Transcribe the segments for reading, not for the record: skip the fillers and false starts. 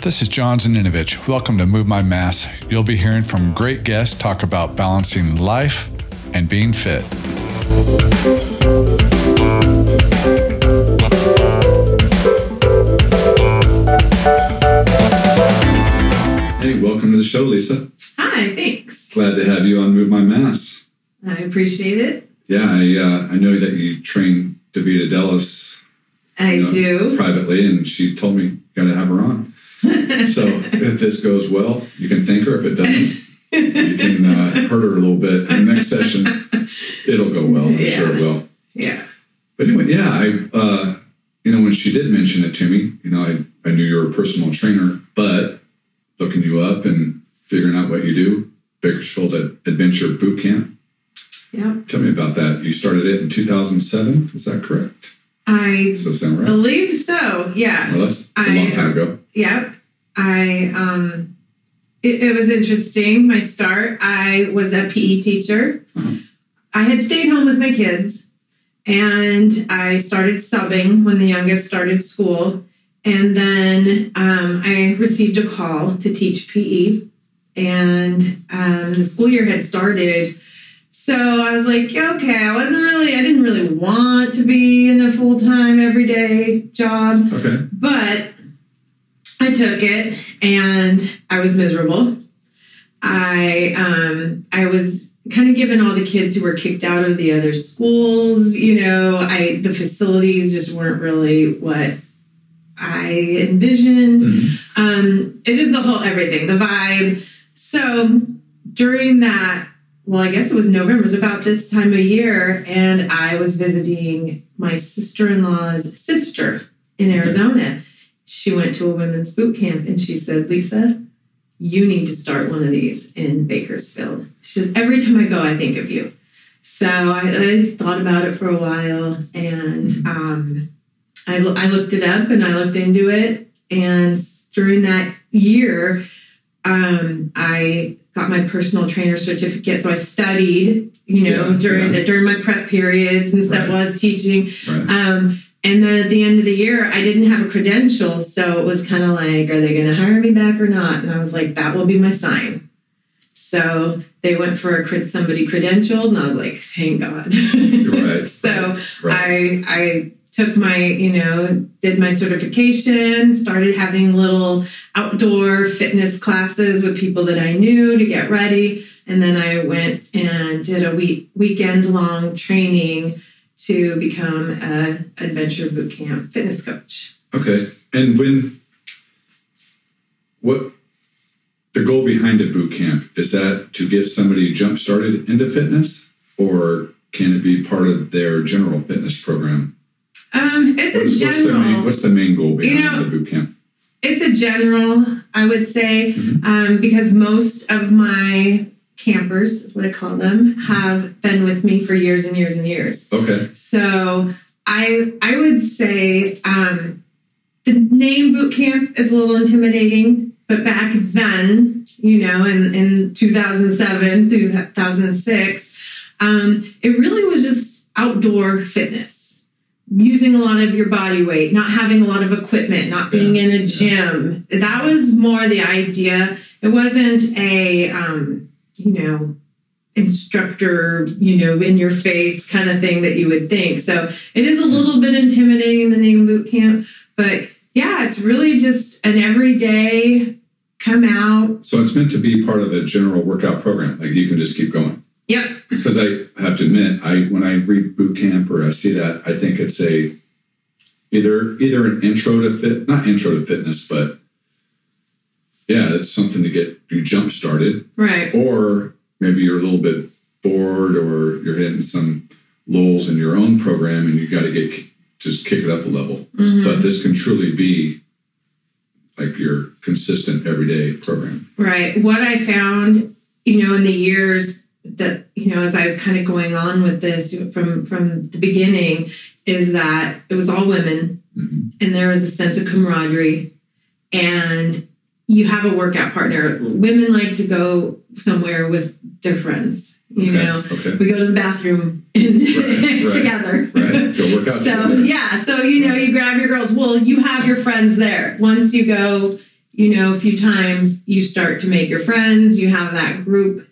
This is John Zaninovich. Welcome to Move My Mass. You'll be hearing from great guests talk about balancing life and being fit. Hey, welcome to the show, Lisa. Hi, thanks. Glad to have you on Move My Mass. I appreciate it. Yeah, I know that you train Davida Dallas. I do. Privately, and she told me you gotta have her on. So if this goes well, you can thank her. If it doesn't, you can hurt her a little bit. In the next session, it'll go well. I'm sure it will. Yeah. But anyway, I when she did mention it to me, I knew you were a personal trainer, but looking you up and figuring out what you do, Bakersfield Adventure Boot Camp. Yeah. Tell me about that. You started it in 2007. Is that correct? Does that sound right? Believe so. Yeah. Well, that's a long time ago. Yeah. It was interesting. My start, I was a PE teacher. Uh-huh. I had stayed home with my kids, and I started subbing when the youngest started school. And then I received a call to teach PE, and the school year had started. So I was like, okay, I didn't really want to be in a full-time everyday job. Okay. But I took it, and I was miserable. I was kind of given all the kids who were kicked out of the other schools. The facilities just weren't really what I envisioned. Mm-hmm. It's just the whole everything, the vibe. So during that, well, I guess it was November, it was about this time of year, and I was visiting my sister-in-law's sister in Arizona. She went to a women's boot camp, and she said, Lisa, you need to start one of these in Bakersfield. She said, every time I go, I think of you. So I thought about it for a while, and I looked it up, and I looked into it, and during that year, I got my personal trainer certificate. So I studied, during my prep periods and stuff while I was teaching. Right. And then at the end of the year, I didn't have a credential. So it was kind of like, are they going to hire me back or not? And I was like, that will be my sign. So they went for somebody credentialed, and I was like, thank God. Right. So right. I took my, did my certification, started having little outdoor fitness classes with people that I knew to get ready. And then I went and did a weekend-long training to become an adventure boot camp fitness coach. Okay. And what the goal behind a boot camp, is that to get somebody jump-started into fitness, or can it be part of their general fitness program? What's the main goal behind the boot camp? It's a general, I would say, because most of my campers, is what I call them, have been with me for years and years and years. Okay. So I would say the name boot camp is a little intimidating, but back then, in 2007, 2006, it really was just outdoor fitness. Using a lot of your body weight, not having a lot of equipment, not being in a gym. That was more the idea. It wasn't a, instructor, in your face kind of thing that you would think. So it is a little bit intimidating, the name boot camp, but it's really just an everyday come out. So it's meant to be part of a general workout program. Like you can just keep going. Yep. Because I have to admit, when I read boot camp or I see that, I think it's either an not intro to fitness, but it's something to get you jump started. Right. Or maybe you're a little bit bored, or you're hitting some lulls in your own program, and you got to just kick it up a level. Mm-hmm. But this can truly be like your consistent everyday program. Right. What I found, in the years that, as I was kind of going on with this from the beginning, is that it was all women, and there was a sense of camaraderie, and you have a workout partner. Women like to go somewhere with their friends, you know, we go to the bathroom together. Right. Go work out together. Yeah. So, you grab your girls. Well, you have your friends there. Once you go, a few times, you start to make your friends, you have that group,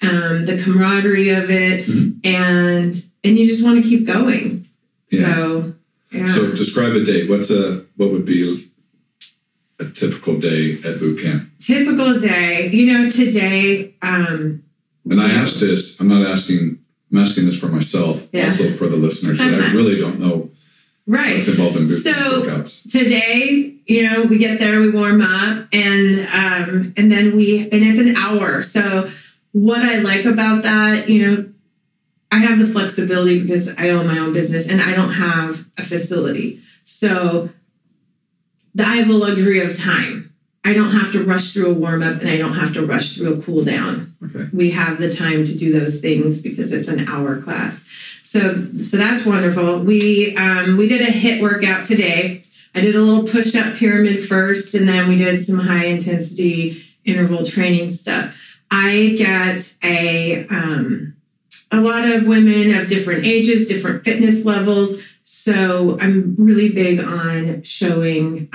the camaraderie of it. Mm-hmm. And you just want to keep going. Yeah. So, yeah. So describe a day. What would be a typical day at boot camp? Typical day, today. And I asked this, I'm asking this for myself, also for the listeners that I really don't know what's involved in boot camp workouts. Today, we get there, we warm up and then and it's an hour. So what I like about that, I have the flexibility because I own my own business and I don't have a facility. So I have the luxury of time. I don't have to rush through a warm-up and I don't have to rush through a cool-down. Okay. We have the time to do those things because it's an hour class. So that's wonderful. We did a HIIT workout today. I did a little push-up pyramid first, and then we did some high-intensity interval training stuff. I get a lot of women of different ages, different fitness levels. So I'm really big on showing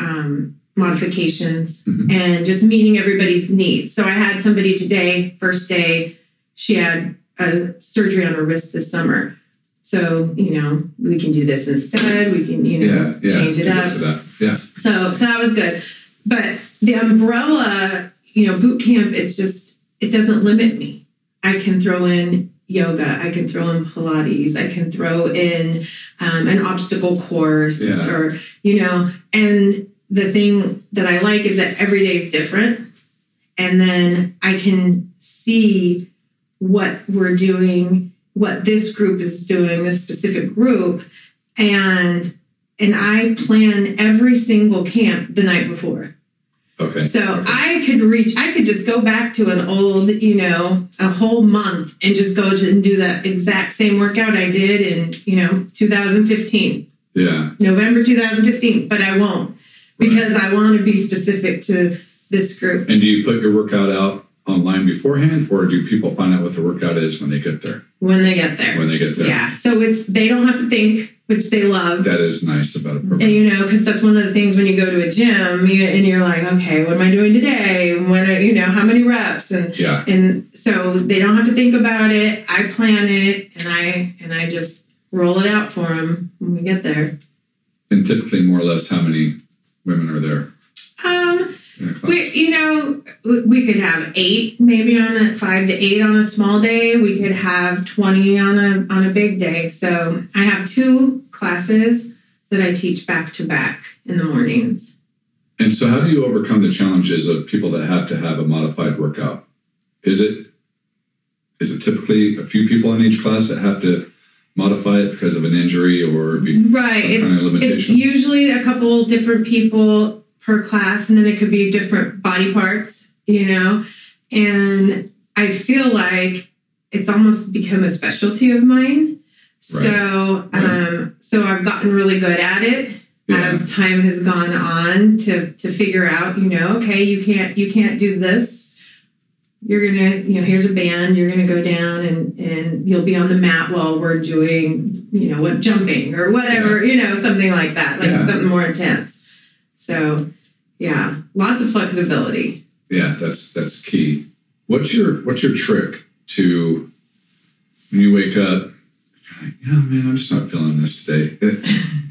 modifications and just meeting everybody's needs. So I had somebody today, first day, she had a surgery on her wrist this summer. So, we can do this instead. We can, change it up. Yeah. So that was good. But the umbrella, boot camp, it doesn't limit me. I can throw in yoga. I can throw in Pilates. I can throw in an obstacle course or, and the thing that I like is that every day is different. And then I can see what we're doing, what this group is doing, this specific group. And I plan every single camp the night before. Okay. So I could just go back to an old, a whole month and just go to and do the exact same workout I did in, 2015. Yeah. November 2015, but I won't because I want to be specific to this group. And do you put your workout out online beforehand, or do people find out what the workout is when they get there? Yeah. So they don't have to think, which they love. That is nice about a program. And, because that's one of the things when you go to a gym and you're like, okay, what am I doing today? How many reps? And so they don't have to think about it. I plan it and I just roll it out for them when we get there. And typically more or less how many women are there? We could have 8, maybe 5 to 8 on a small day. We could have 20 on a big day. So I have 2 classes that I teach back to back in the mornings. And so how do you overcome the challenges of people that have to have a modified workout? Is it typically a few people in each class that have to modify it because of an injury or some kind of limitation? It's usually a couple different people per class, and then it could be different body parts, and I feel like it's almost become a specialty of mine. So I've gotten really good at it as time has gone on to figure out, okay, you can't do this. You're going to, here's a band, you're going to go down and you'll be on the mat while we're doing, jumping or whatever, something like that, something more intense. So, yeah, lots of flexibility. Yeah, that's key. What's your trick to when you wake up? You're like, yeah, man, I'm just not feeling this today.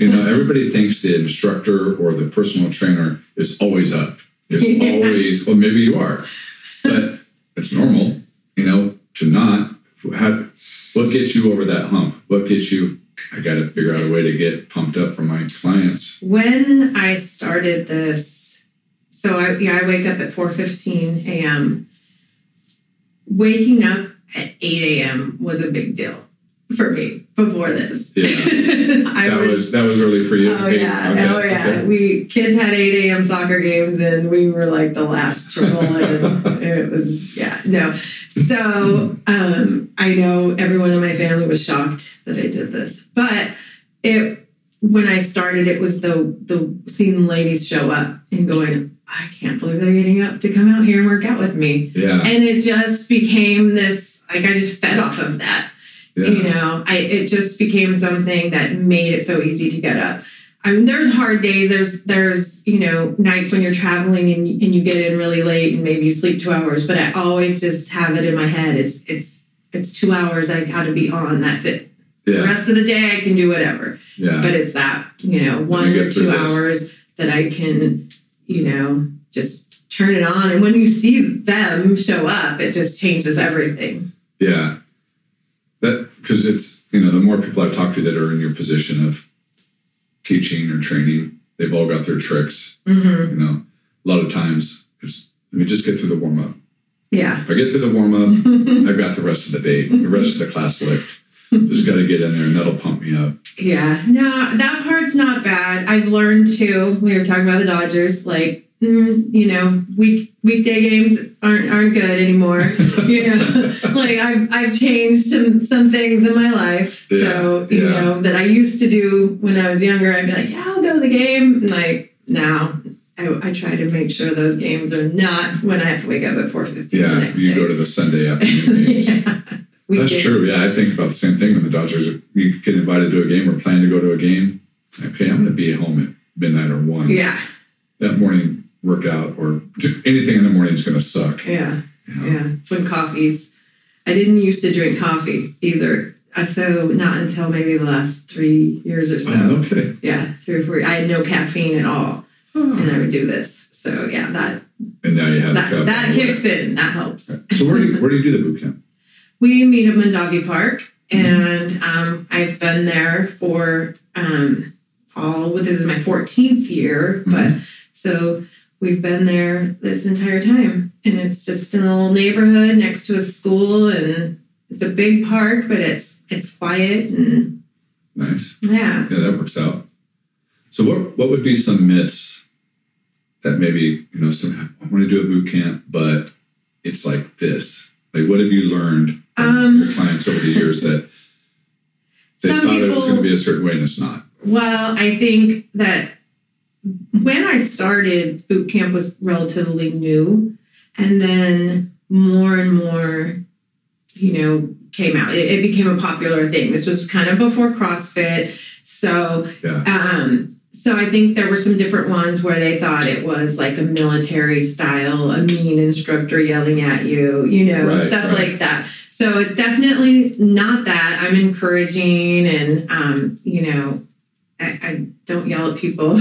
Everybody thinks the instructor or the personal trainer is always up. Always. Well, maybe you are, but it's normal, to not. What gets you over that hump? What gets you? I got to figure out a way to get pumped up for my clients. When I started this, I wake up at 4:15 a.m. Waking up at 8 a.m. was a big deal for me before this. Yeah, that was early for you. Okay. We kids had 8 a.m. soccer games, and we were like the last to roll in. It was no. So I know everyone in my family was shocked that I did this, but when I started, it was the seeing ladies show up and going, I can't believe they're getting up to come out here and work out with me. Yeah. And it just became this, like, I just fed off of that. Yeah. You know, it just became something that made it so easy to get up. I mean, there's hard days. There's, you know, nights when you're traveling and you get in really late and maybe you sleep 2 hours, but I always just have it in my head. It's 2 hours. I got to be on. That's it. Yeah. The rest of the day I can do whatever. Yeah. But it's that, you know, 1 or 2 hours that I can, you know, just turn it on. And when you see them show up, it just changes everything. Yeah. That, because it's, you know, the more people I've talked to that are in your position of teaching or training, they've all got their tricks. Mm-hmm. You know, a lot of times it's, let me just get through the warm up. Yeah. If I get through the warm up, I've got the rest of the day, the rest of the class licked. Just got to get in there and that'll pump me up. Yeah. No, that part's not bad. I've learned too, we were talking about the Dodgers, like, you know, weekday games aren't good anymore. You know, like I've changed some things in my life. Yeah, so, you know, that I used to do when I was younger, I'd be like, yeah, I'll go to the game. And like now I try to make sure those games are not when I have to wake up at 4:15. Yeah. The next day. Go to the Sunday afternoon games. Yeah. That's true. Yeah. I think about the same thing when the Dodgers, you get invited to a game or plan to go to a game. Okay. I'm going to be at home at midnight or 1. Yeah. That morning workout or anything in the morning is going to suck. Yeah. You know? Yeah. It's when coffees, I didn't used to drink coffee either. So not until maybe the last 3 years or so. Oh, okay. Yeah. 3 or 4. I had no caffeine at all. Oh. And I would do this. So yeah, that. And now you have that. That kicks in. That helps. Okay. So where do you do the boot camp? We meet at Mondavi Park, and I've been there for this is my 14th year, but so we've been there this entire time, and it's just in a little neighborhood next to a school, and it's a big park, but it's quiet and nice. Yeah, yeah, that works out. So what would be some myths that maybe, you know, some I want to do a boot camp, but it's like this. Like, what have you learned from your clients over the years that they thought it was going to be a certain way and it's not? Well, I think that when I started, boot camp was relatively new, and then more and more, you know, came out. It became a popular thing. This was kind of before CrossFit. So, yeah. So I think there were some different ones where they thought it was like a military style, a mean instructor yelling at you, you know, stuff like that. So it's definitely not that. I'm encouraging and, you know, I don't yell at people. I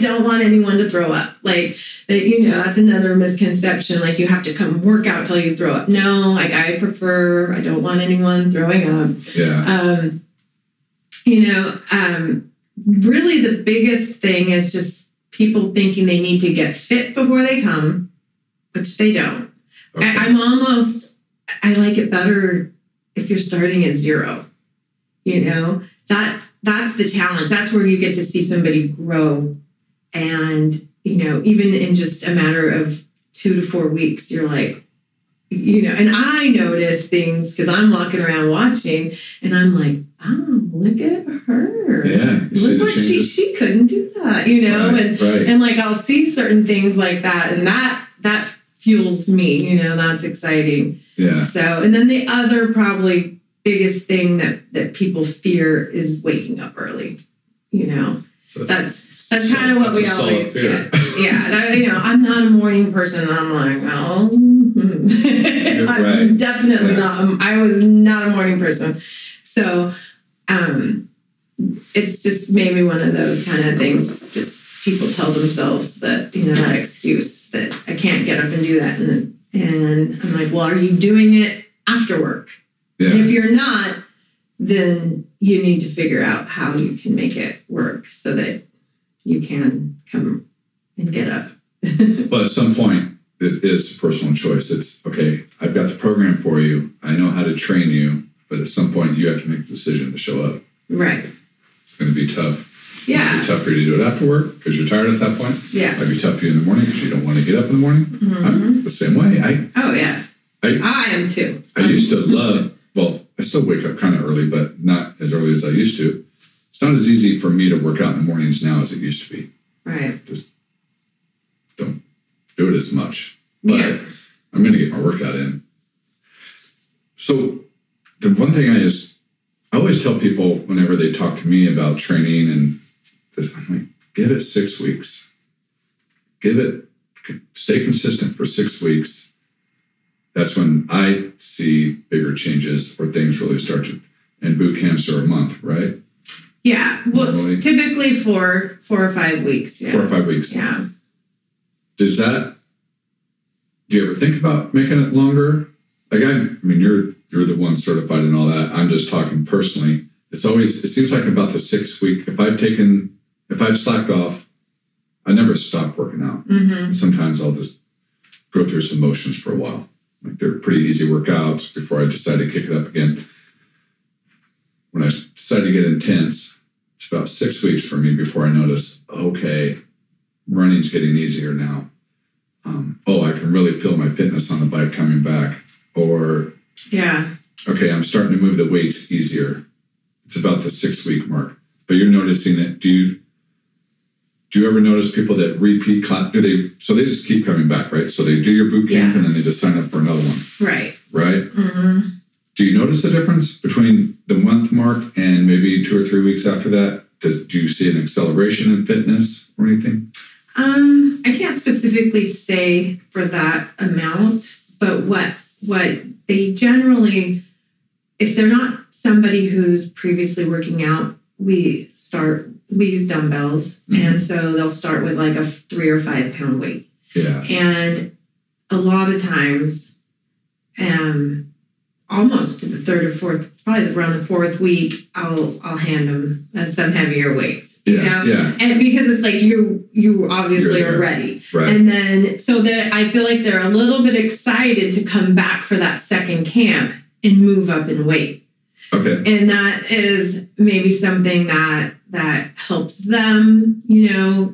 don't want anyone to throw up. Like, that, you know, that's another misconception. Like, you have to come work out till you throw up. No, like I don't want anyone throwing up. Yeah. You know, really the biggest thing is just people thinking they need to get fit before they come, which they don't. Okay. I like it better if you're starting at 0. You know, that's the challenge. That's where you get to see somebody grow. And, you know, even in just a matter of 2 to 4 weeks, you're like, you know, and I notice things because I'm walking around watching and I'm like, oh, look at her. Yeah. Look what she couldn't do that, you know, and like I'll see certain things like that. And that fuels me, you know, that's exciting. Yeah. So, and then the other probably biggest thing that people fear is waking up early, you know, so that's kind of what we always get. Yeah. That, you know, I'm not a morning person. I'm like, well, I'm definitely not. I was not a morning person. So, it's just maybe one of those kind of things. Just people tell themselves that, you know, that excuse that I can't get up and do that. And I'm like, well, are you doing it after work? Yeah. And if you're not, then you need to figure out how you can make it work so that you can come and get up. But at some point, it is personal choice. It's, okay, I've got the program for you. I know how to train you. But at some point, you have to make the decision to show up. Right. It's going to be tough. Yeah. It'll be tough for you to do it after work because you're tired at that point. Yeah. It might be tough for you in the morning because you don't want to get up in the morning. Mm-hmm. I'm the same way. I am too. I used to love... Well, I still wake up kind of early, but not as early as I used to. It's not as easy for me to work out in the mornings now as it used to be. Right. Just don't do it as much. But yeah. I'm going to get my workout in. So the one thing I always tell people whenever they talk to me about training and this, I'm like, give it 6 weeks. Stay consistent for 6 weeks. That's when I see bigger changes or things really start to, and boot camps are a month, right? Yeah. Well, normally. Typically four or five weeks. Yeah. 4 or 5 weeks. Yeah. Do you ever think about making it longer? Like, I mean, you're the one certified and all that. I'm just talking personally. It seems like about the 6 week, if I've slacked off, I never stop working out. Mm-hmm. Sometimes I'll just go through some motions for a while. Like, they're pretty easy workouts before I decide to kick it up again. When I decide to get intense, it's about 6 weeks for me before I notice, okay, running's getting easier now. I can really feel my fitness on the bike coming back. Or, yeah, okay, I'm starting to move the weights easier. It's about the 6 week mark. But you're noticing it. Do you ever notice people that repeat class? So they just keep coming back, right? So they do your boot camp and then they just sign up for another one. Right. Right? Mm-hmm. Do you notice the difference between the month mark and maybe 2 or 3 weeks after that? Do you see an acceleration in fitness or anything? I can't specifically say for that amount, but what they generally, if they're not somebody who's previously working out, we use dumbbells. Mm-hmm. And so they'll start with like a 3 or 5 pound weight. Yeah. And a lot of times, almost to the third or fourth, probably around the fourth week, I'll hand them some heavier weights, and because it's like you obviously are ready, right. And then so that I feel like they're a little bit excited to come back for that second camp and move up in weight. Okay, and that is maybe something that helps them,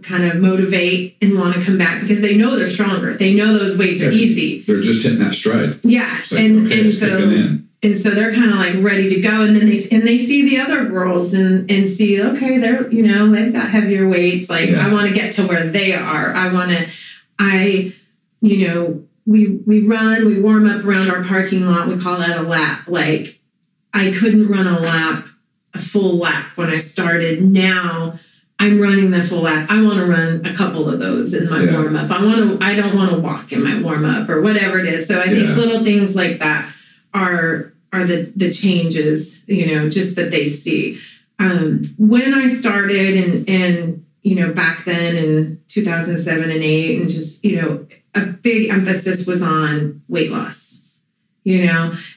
kind of motivate and want to come back because they know they're stronger. They know those weights are easy. They're just hitting that stride. Yeah. Like, and so they're kind of like ready to go. And then they see the other girls and see, okay, they're, they've got heavier weights. Like, yeah. I want to get to where they are. We run, we warm up around our parking lot. We call that a lap. Like, I couldn't run a full lap when I started. Now I'm running the full lap. I want to run a couple of those in my warm up. I don't want to walk in my warm up or whatever it is. So I think little things like that are the changes, just that they see. When I started and back then in 2007 and 2008 and just, a big emphasis was on weight loss.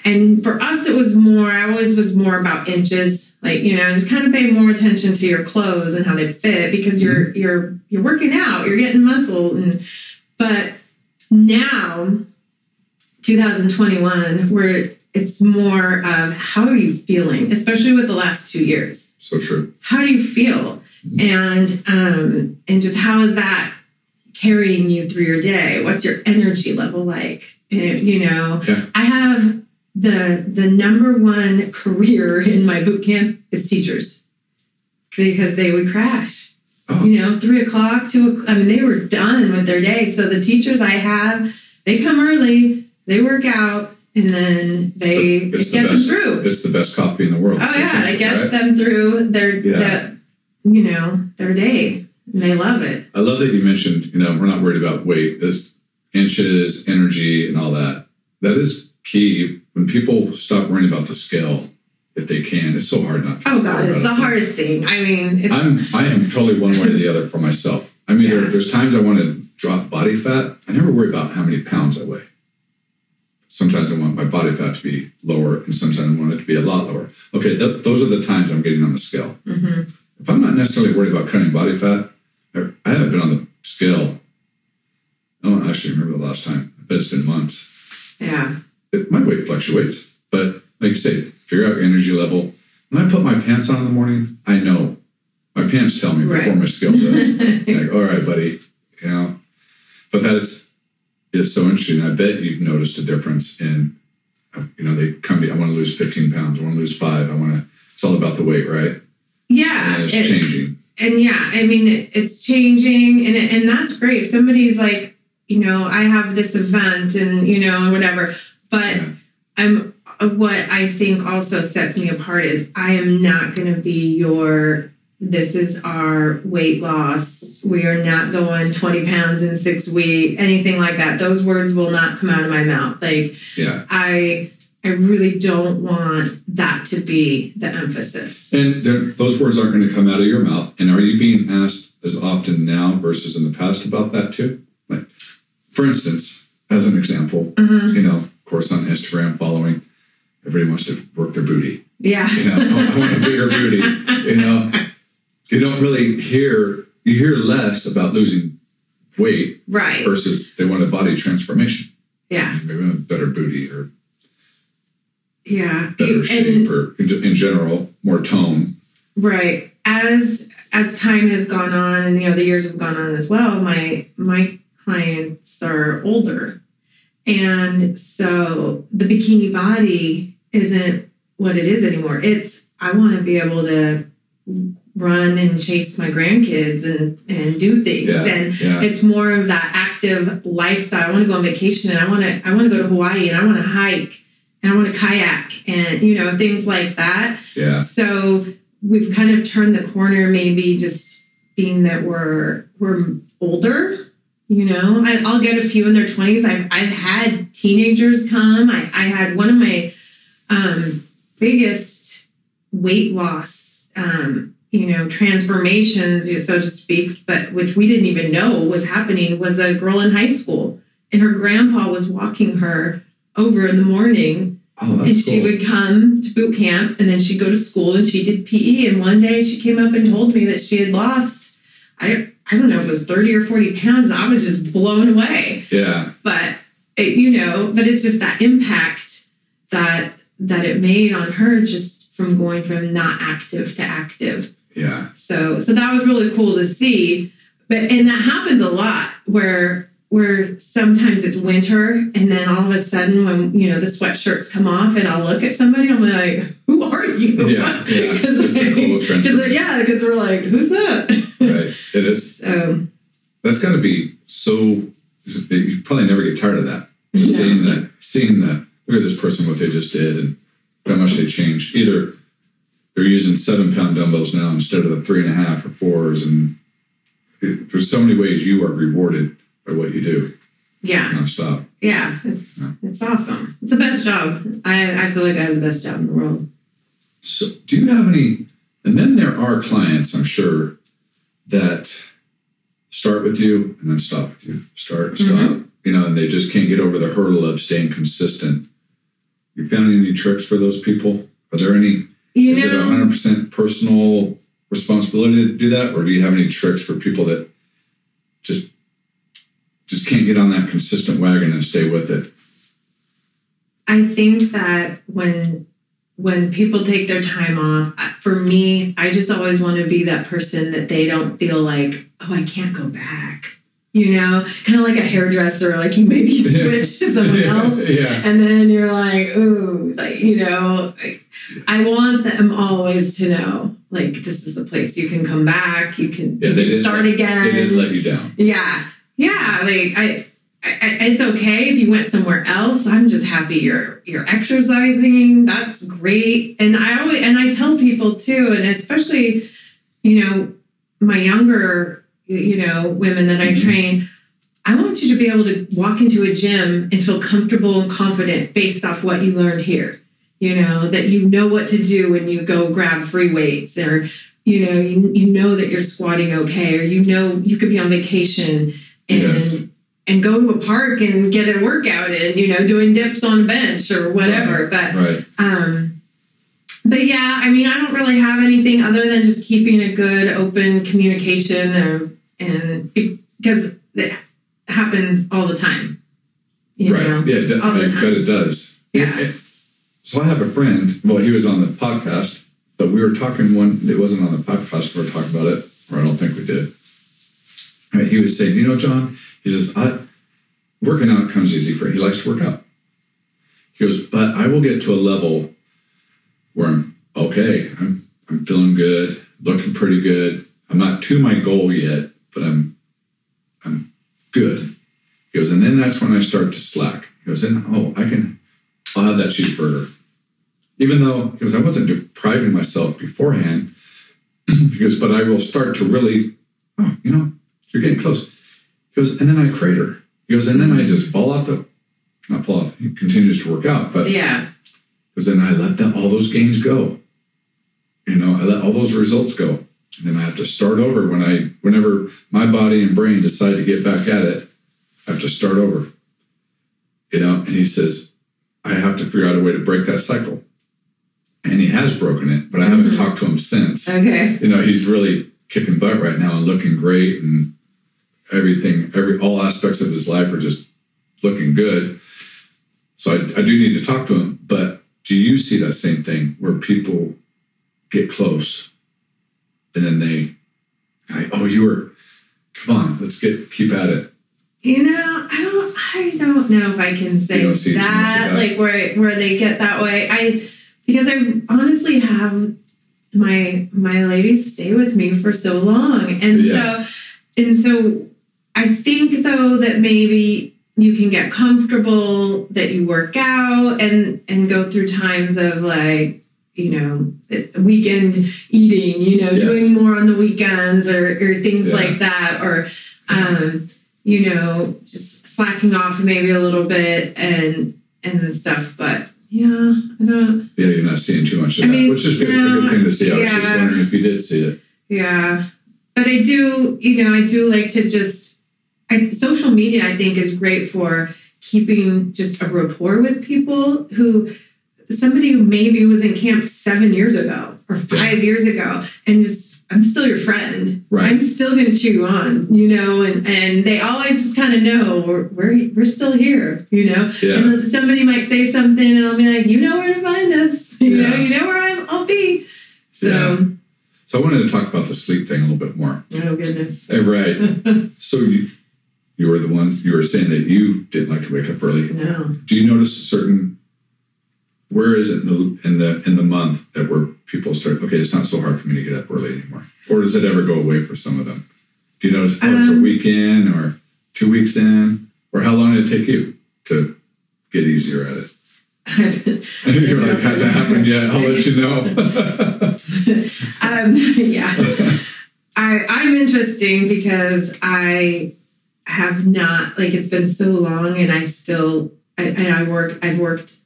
And for us, it was more, I always was more about inches, like, just kind of pay more attention to your clothes and how they fit because you're working out, you're getting muscle. But now 2021, it's more of how are you feeling, especially with the last 2 years. So true. How do you feel? And just how is that carrying you through your day? What's your energy level like? I have the number one career in my boot camp is teachers because they would crash, 3 o'clock, 2 o'clock. I mean, they were done with their day. So the teachers I have, they come early, they work out, and then it gets them through. It's the best coffee in the world. Oh yeah. It gets them through their day, and they love it. I love that you mentioned, we're not worried about weight. Inches, energy, and all that. That is key. When people stop worrying about the scale, if they can, it's so hard not to. Oh God, it's the hardest thing. I mean, I am totally one way or the other for myself. I mean, there's times I want to drop body fat. I never worry about how many pounds I weigh. Sometimes I want my body fat to be lower, and sometimes I want it to be a lot lower. Okay, those are the times I'm getting on the scale. Mm-hmm. If I'm not necessarily worried about cutting body fat, I haven't been on the scale. I don't actually remember the last time. I bet it's been months. Yeah. My weight fluctuates. But like you say, figure out your energy level. When I put my pants on in the morning, I know. My pants tell me before my scale does. Like, all right, buddy. But that is so interesting. I bet you've noticed a difference in, they come to, I want to lose 15 pounds. I want to lose 5. It's all about the weight, right? Yeah. And it's changing. And yeah, I mean, it's changing, and that's great. If somebody's like, you know, I have this event and, you know, and whatever, but what I think also sets me apart is I am not going to be your, this is our weight loss. We are not going 20 pounds in 6 weeks, anything like that. Those words will not come out of my mouth. Like, yeah. I really don't want that to be the emphasis. And those words aren't going to come out of your mouth. And are you being asked as often now versus in the past about that too? Like, for instance, as an example, you know, of course, on Instagram following, everybody wants to work their booty. Yeah. You know, I want a bigger booty, you know. You don't really hear, you hear less about losing weight. Right. Versus they want a body transformation. Yeah. Maybe a better booty or better shape, or in general, more tone. Right. As time has gone on and, you know, the years have gone on as well, my clients are older. And so the bikini body isn't what it is anymore. It's, I want to be able to run and chase my grandkids and do things. Yeah, and it's more of that active lifestyle. I want to go on vacation, and I want to go to Hawaii, and I want to hike, and I want to kayak, and, you know, things like that. Yeah. So we've kind of turned the corner, maybe just being that we're older. You know, I'll get a few in their 20s. I've had teenagers come. I had one of my biggest weight loss, you know, transformations, so to speak, but which we didn't even know was happening, was a girl in high school. And her grandpa was walking her over in the morning. Oh, that's cool. She would come to boot camp, and then she'd go to school, and she did PE. And one day she came up and told me that she had lost, I don't know if it was 30 or 40 pounds, and I was just blown away. Yeah. But, but it's just that impact that it made on her, just from going from not active to active. Yeah. So that was really cool to see. And that happens a lot where sometimes it's winter, and then all of a sudden when, you know, the sweatshirts come off, and I'll look at somebody, I'm like, who are you? Yeah. Because we're like, who's that? Right. It is. So that's got to be so, you probably never get tired of that. Just seeing that, look at this person, what they just did and how much they changed. Either they're using 7-pound dumbbells now instead of the 3.5 or 4s. And there's so many ways you are rewarded by what you do. Yeah. Nonstop. Yeah. It's awesome. It's the best job. I feel like I have the best job in the world. So do you have any, and then there are clients, I'm sure, that start with you and then stop with you. Stop. You know, and they just can't get over the hurdle of staying consistent. You found any tricks for those people? Are there any, is it 100% personal responsibility to do that? Or do you have any tricks for people that just can't get on that consistent wagon and stay with it? I think that when people take their time off, for me, I just always want to be that person that they don't feel like, oh, I can't go back. You know, kind of like a hairdresser, like you maybe switch to someone else and then you're like, ooh, like, you know, like, I want them always to know, like, this is the place you can come back. You can start again. They didn't let you down. Yeah. Yeah. Like it's okay if you went somewhere else. I'm just happy you're exercising. That's great. And I tell people too, and especially, you know, my younger, you know, women that I train, I want you to be able to walk into a gym and feel comfortable and confident based off what you learned here. You know, that you know what to do when you go grab free weights, or, you know, you know that you're squatting okay, or, you know, you could be on vacation and and go to a park and get a workout in, you know, doing dips on a bench or whatever. Right. But, yeah, I mean, I don't really have anything other than just keeping a good open communication, and because it happens all the time. You know? Yeah, all the time. I bet it does. Yeah. So I have a friend, well, he was on the podcast, but we were talking it wasn't on the podcast, we were talking about it, or I don't think we did. And he was saying, you know, John, he says, working out comes easy for him. He likes to work out. He goes, but I will get to a level where I'm okay. I'm feeling good, looking pretty good. I'm not to my goal yet, but I'm good. He goes, and then that's when I start to slack. He goes, and I'll have that cheeseburger. Even though, he goes, I wasn't depriving myself beforehand. He goes, but I will start to really, you're getting close. He goes, and then I crater. He goes, and then I just fall off the, not fall off, he continues to work out, but yeah. Because then I let all those gains go. I let all those results go. And then I have to start over whenever my body and brain decide to get back at it, I have to start over. And he says, I have to figure out a way to break that cycle. And he has broken it, but I haven't talked to him since. Okay. He's really kicking butt right now and looking great, and everything, all aspects of his life are just looking good. So I do need to talk to him. But do you see that same thing where people get close and then come on, let's keep at it. I don't know if I can say that, like where they get that way. Because I honestly have my ladies stay with me for so long. And so I think though that maybe you can get comfortable that you work out and go through times of like, weekend eating, yes. Doing more on the weekends or things like that, or, just slacking off maybe a little bit and stuff. But I don't. Yeah, you're not seeing too much of that, which is a good thing to see. I was just wondering if you did see it. Yeah. But I do, I do like to social media, I think, is great for keeping just a rapport with people somebody who maybe was in camp 7 years ago or 5 years ago, and I'm still your friend. Right. I'm still going to cheer you on, and they always just kind of know we're still here, Yeah. And somebody might say something and I'll be like, you know where to find us, you know where I'll be. So. Yeah. So I wanted to talk about the sleep thing a little bit more. Oh, goodness. Right. So you were the one, you were saying that you didn't like to wake up early. No. Do you notice a certain, where is it in the month that where people start, okay, it's not so hard for me to get up early anymore? Or does it ever go away for some of them? Do you notice it's a weekend or 2 weeks in? Or how long did it take you to get easier at it? You're like, has that happened yet? I'll let you know. I'm interesting because I have not, like, it's been so long, and I still, I've worked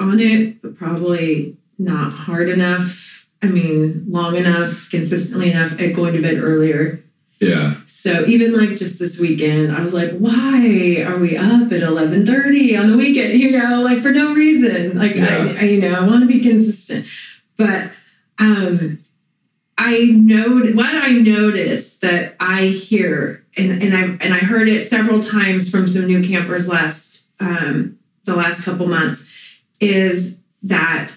on it, but probably not hard enough. I mean, long enough, consistently enough at going to bed earlier. Yeah. So even like just this weekend, I was like, why are we up at 11:30 on the weekend? Like for no reason. Like, yeah. I want to be consistent. But I noticed that I hear, and I heard it several times from some new campers the last couple months, is that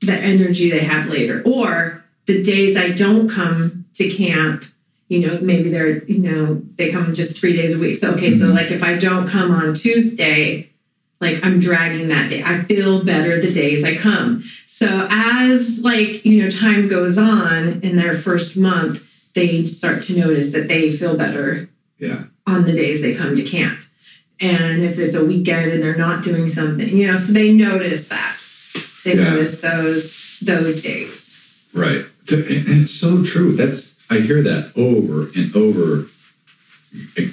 the energy they have later, or the days I don't come to camp. Maybe they're, they come just 3 days a week. So, okay, so like if I don't come on Tuesday, like I'm dragging that day. I feel better the days I come. So as like, time goes on in their first month, they start to notice that they feel better on the days they come to camp. And if it's a weekend and they're not doing something, so they notice that. They notice those days. Right. It's so true. I hear that over and over,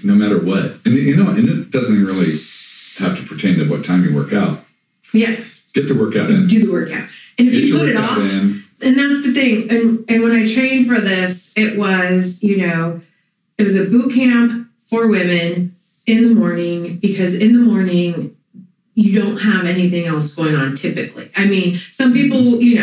no matter what. And, and it doesn't really have to pertain to what time you work out. Yeah. Get the workout in. Do the workout. And if you put it off, and that's the thing. And when I trained for this, it was a boot camp for women in the morning, because in the morning, you don't have anything else going on typically. I mean, some people, we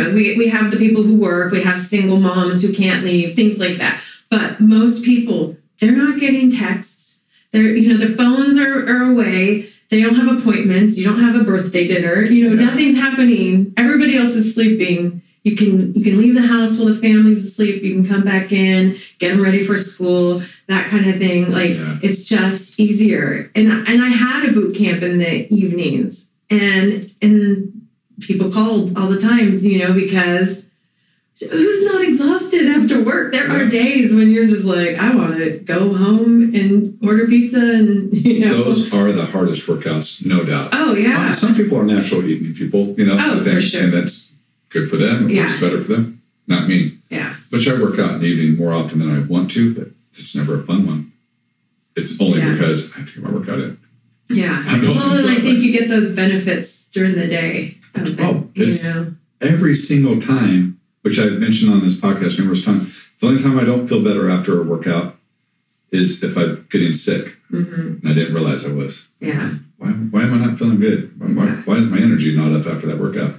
have the people who work, we have single moms who can't leave, things like that. But most people, they're not getting texts. They're, their phones are away. They don't have appointments. You don't have a birthday dinner. Nothing's happening. Everybody else is sleeping. You can leave the house while the family's asleep. You can come back in, get them ready for school, that kind of thing. It's just easier. And I had a boot camp in the evenings, and people called all the time, because Who's not exhausted after work? There are days when you're just like, I want to go home and order pizza and, you know. Those are the hardest workouts, no doubt. Oh, yeah. Some people are natural evening people, you know. Oh, for sure. And that's good for them. It works better for them. Not me. Yeah. Which I work out in the evening more often than I want to, but it's never a fun one. It's only because I have to get my workout in. Yeah. Well, and I think you get those benefits during the day. Every single time. Which I've mentioned on this podcast numerous times. The only time I don't feel better after a workout is if I'm getting sick. Mm-hmm. And I didn't realize I was. Yeah. Why am I not feeling good? Why is my energy not up after that workout?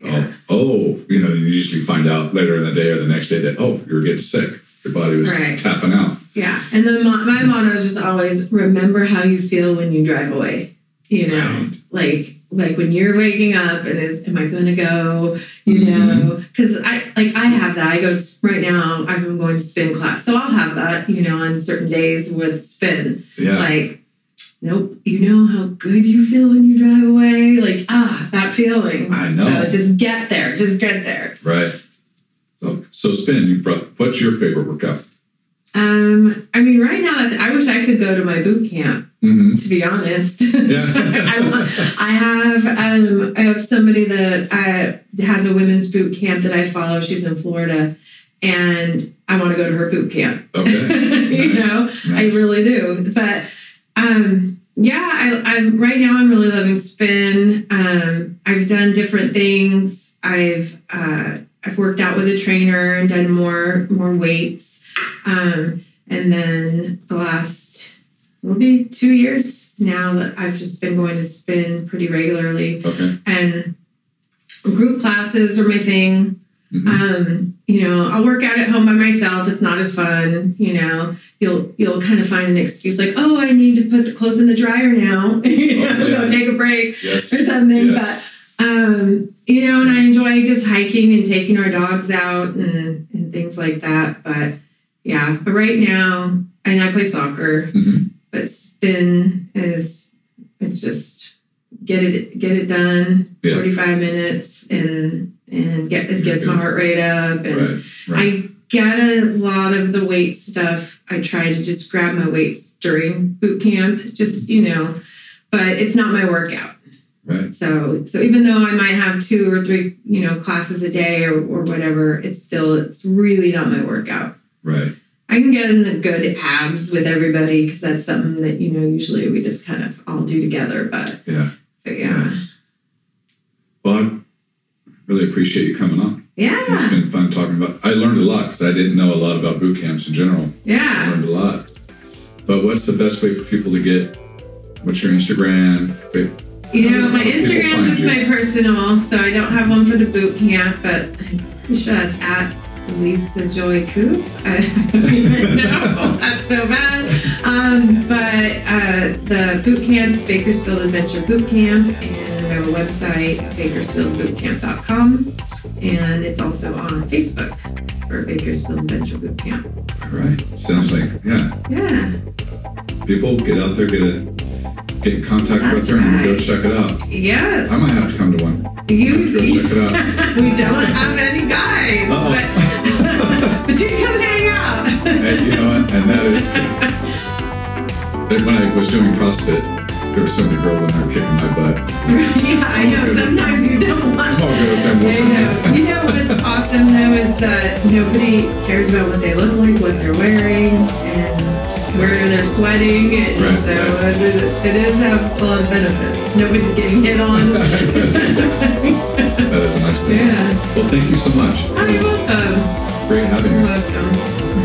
Yeah. You usually find out later in the day or the next day that, you were getting sick. Your body was tapping out. Yeah. And then my motto is just always remember how you feel when you drive away. You know, like when you're waking up and am I going to go, you know, because I have that. I go right now. I'm going to spin class. So I'll have that, you know, on certain days with spin. Yeah. Like, nope. You know how good you feel when you drive away? Like, that feeling. I know. So just get there. Right. So spin, what's your favorite workout? I mean, right now, I wish I could go to my boot camp. Mm-hmm. To be honest, yeah. I have somebody that has a women's boot camp that I follow. She's in Florida, and I want to go to her boot camp. Okay, nice. I really do. But I'm right now. I'm really loving spin. I've done different things. I've worked out with a trainer and done more weights, and then the last. It'll be 2 years now that I've just been going to spin pretty regularly. Okay. And group classes are my thing. Mm-hmm. I'll work out at home by myself. It's not as fun. You know, you'll kind of find an excuse like, I need to put the clothes in the dryer now. Go take a break or something. Yes. But, and I enjoy just hiking and taking our dogs out and things like that. But yeah, but right now, and I play soccer. Mm-hmm. But spin it's just get it done. Yeah. 45 minutes and gets my heart rate up. And I get a lot of the weight stuff. I try to just grab my weights during boot camp, just, but it's not my workout. Right. So even though I might have 2 or 3, classes a day or whatever, it's really not my workout. Right. I can get in the good abs with everybody because that's something that, usually we just kind of all do together. But yeah. Well, I really appreciate you coming on. Yeah. It's been fun talking about. I learned a lot because I didn't know a lot about boot camps in general. Yeah. I learned a lot. But what's the best way for people to get? What's your Instagram? My Instagram's just my personal, so I don't have one for the boot camp, but I'm pretty sure that's at Lisa Joy Coop. I don't even know. That's so bad. But the boot camp's Bakersfield Adventure Boot Camp, and we have a website, bakersfieldbootcamp.com, and it's also on Facebook for Bakersfield Adventure Boot Camp. All right. Sounds like yeah. People get out there, get in contact with her and go check it out. Yes. I might have to come to one. Go check it out. We don't have any guys. But but you can come hang out. And and that is when I was doing CrossFit, there was so many girls in there kicking my butt. Yeah, I know. Sometimes you don't want to. I know. What's awesome though is that nobody cares about what they look like, what they're wearing, and where they're sweating, and it is have a lot of benefits. Nobody's getting hit on. That is a nice thing. Yeah. Well, thank you so much. You're welcome. Great having you. You're welcome.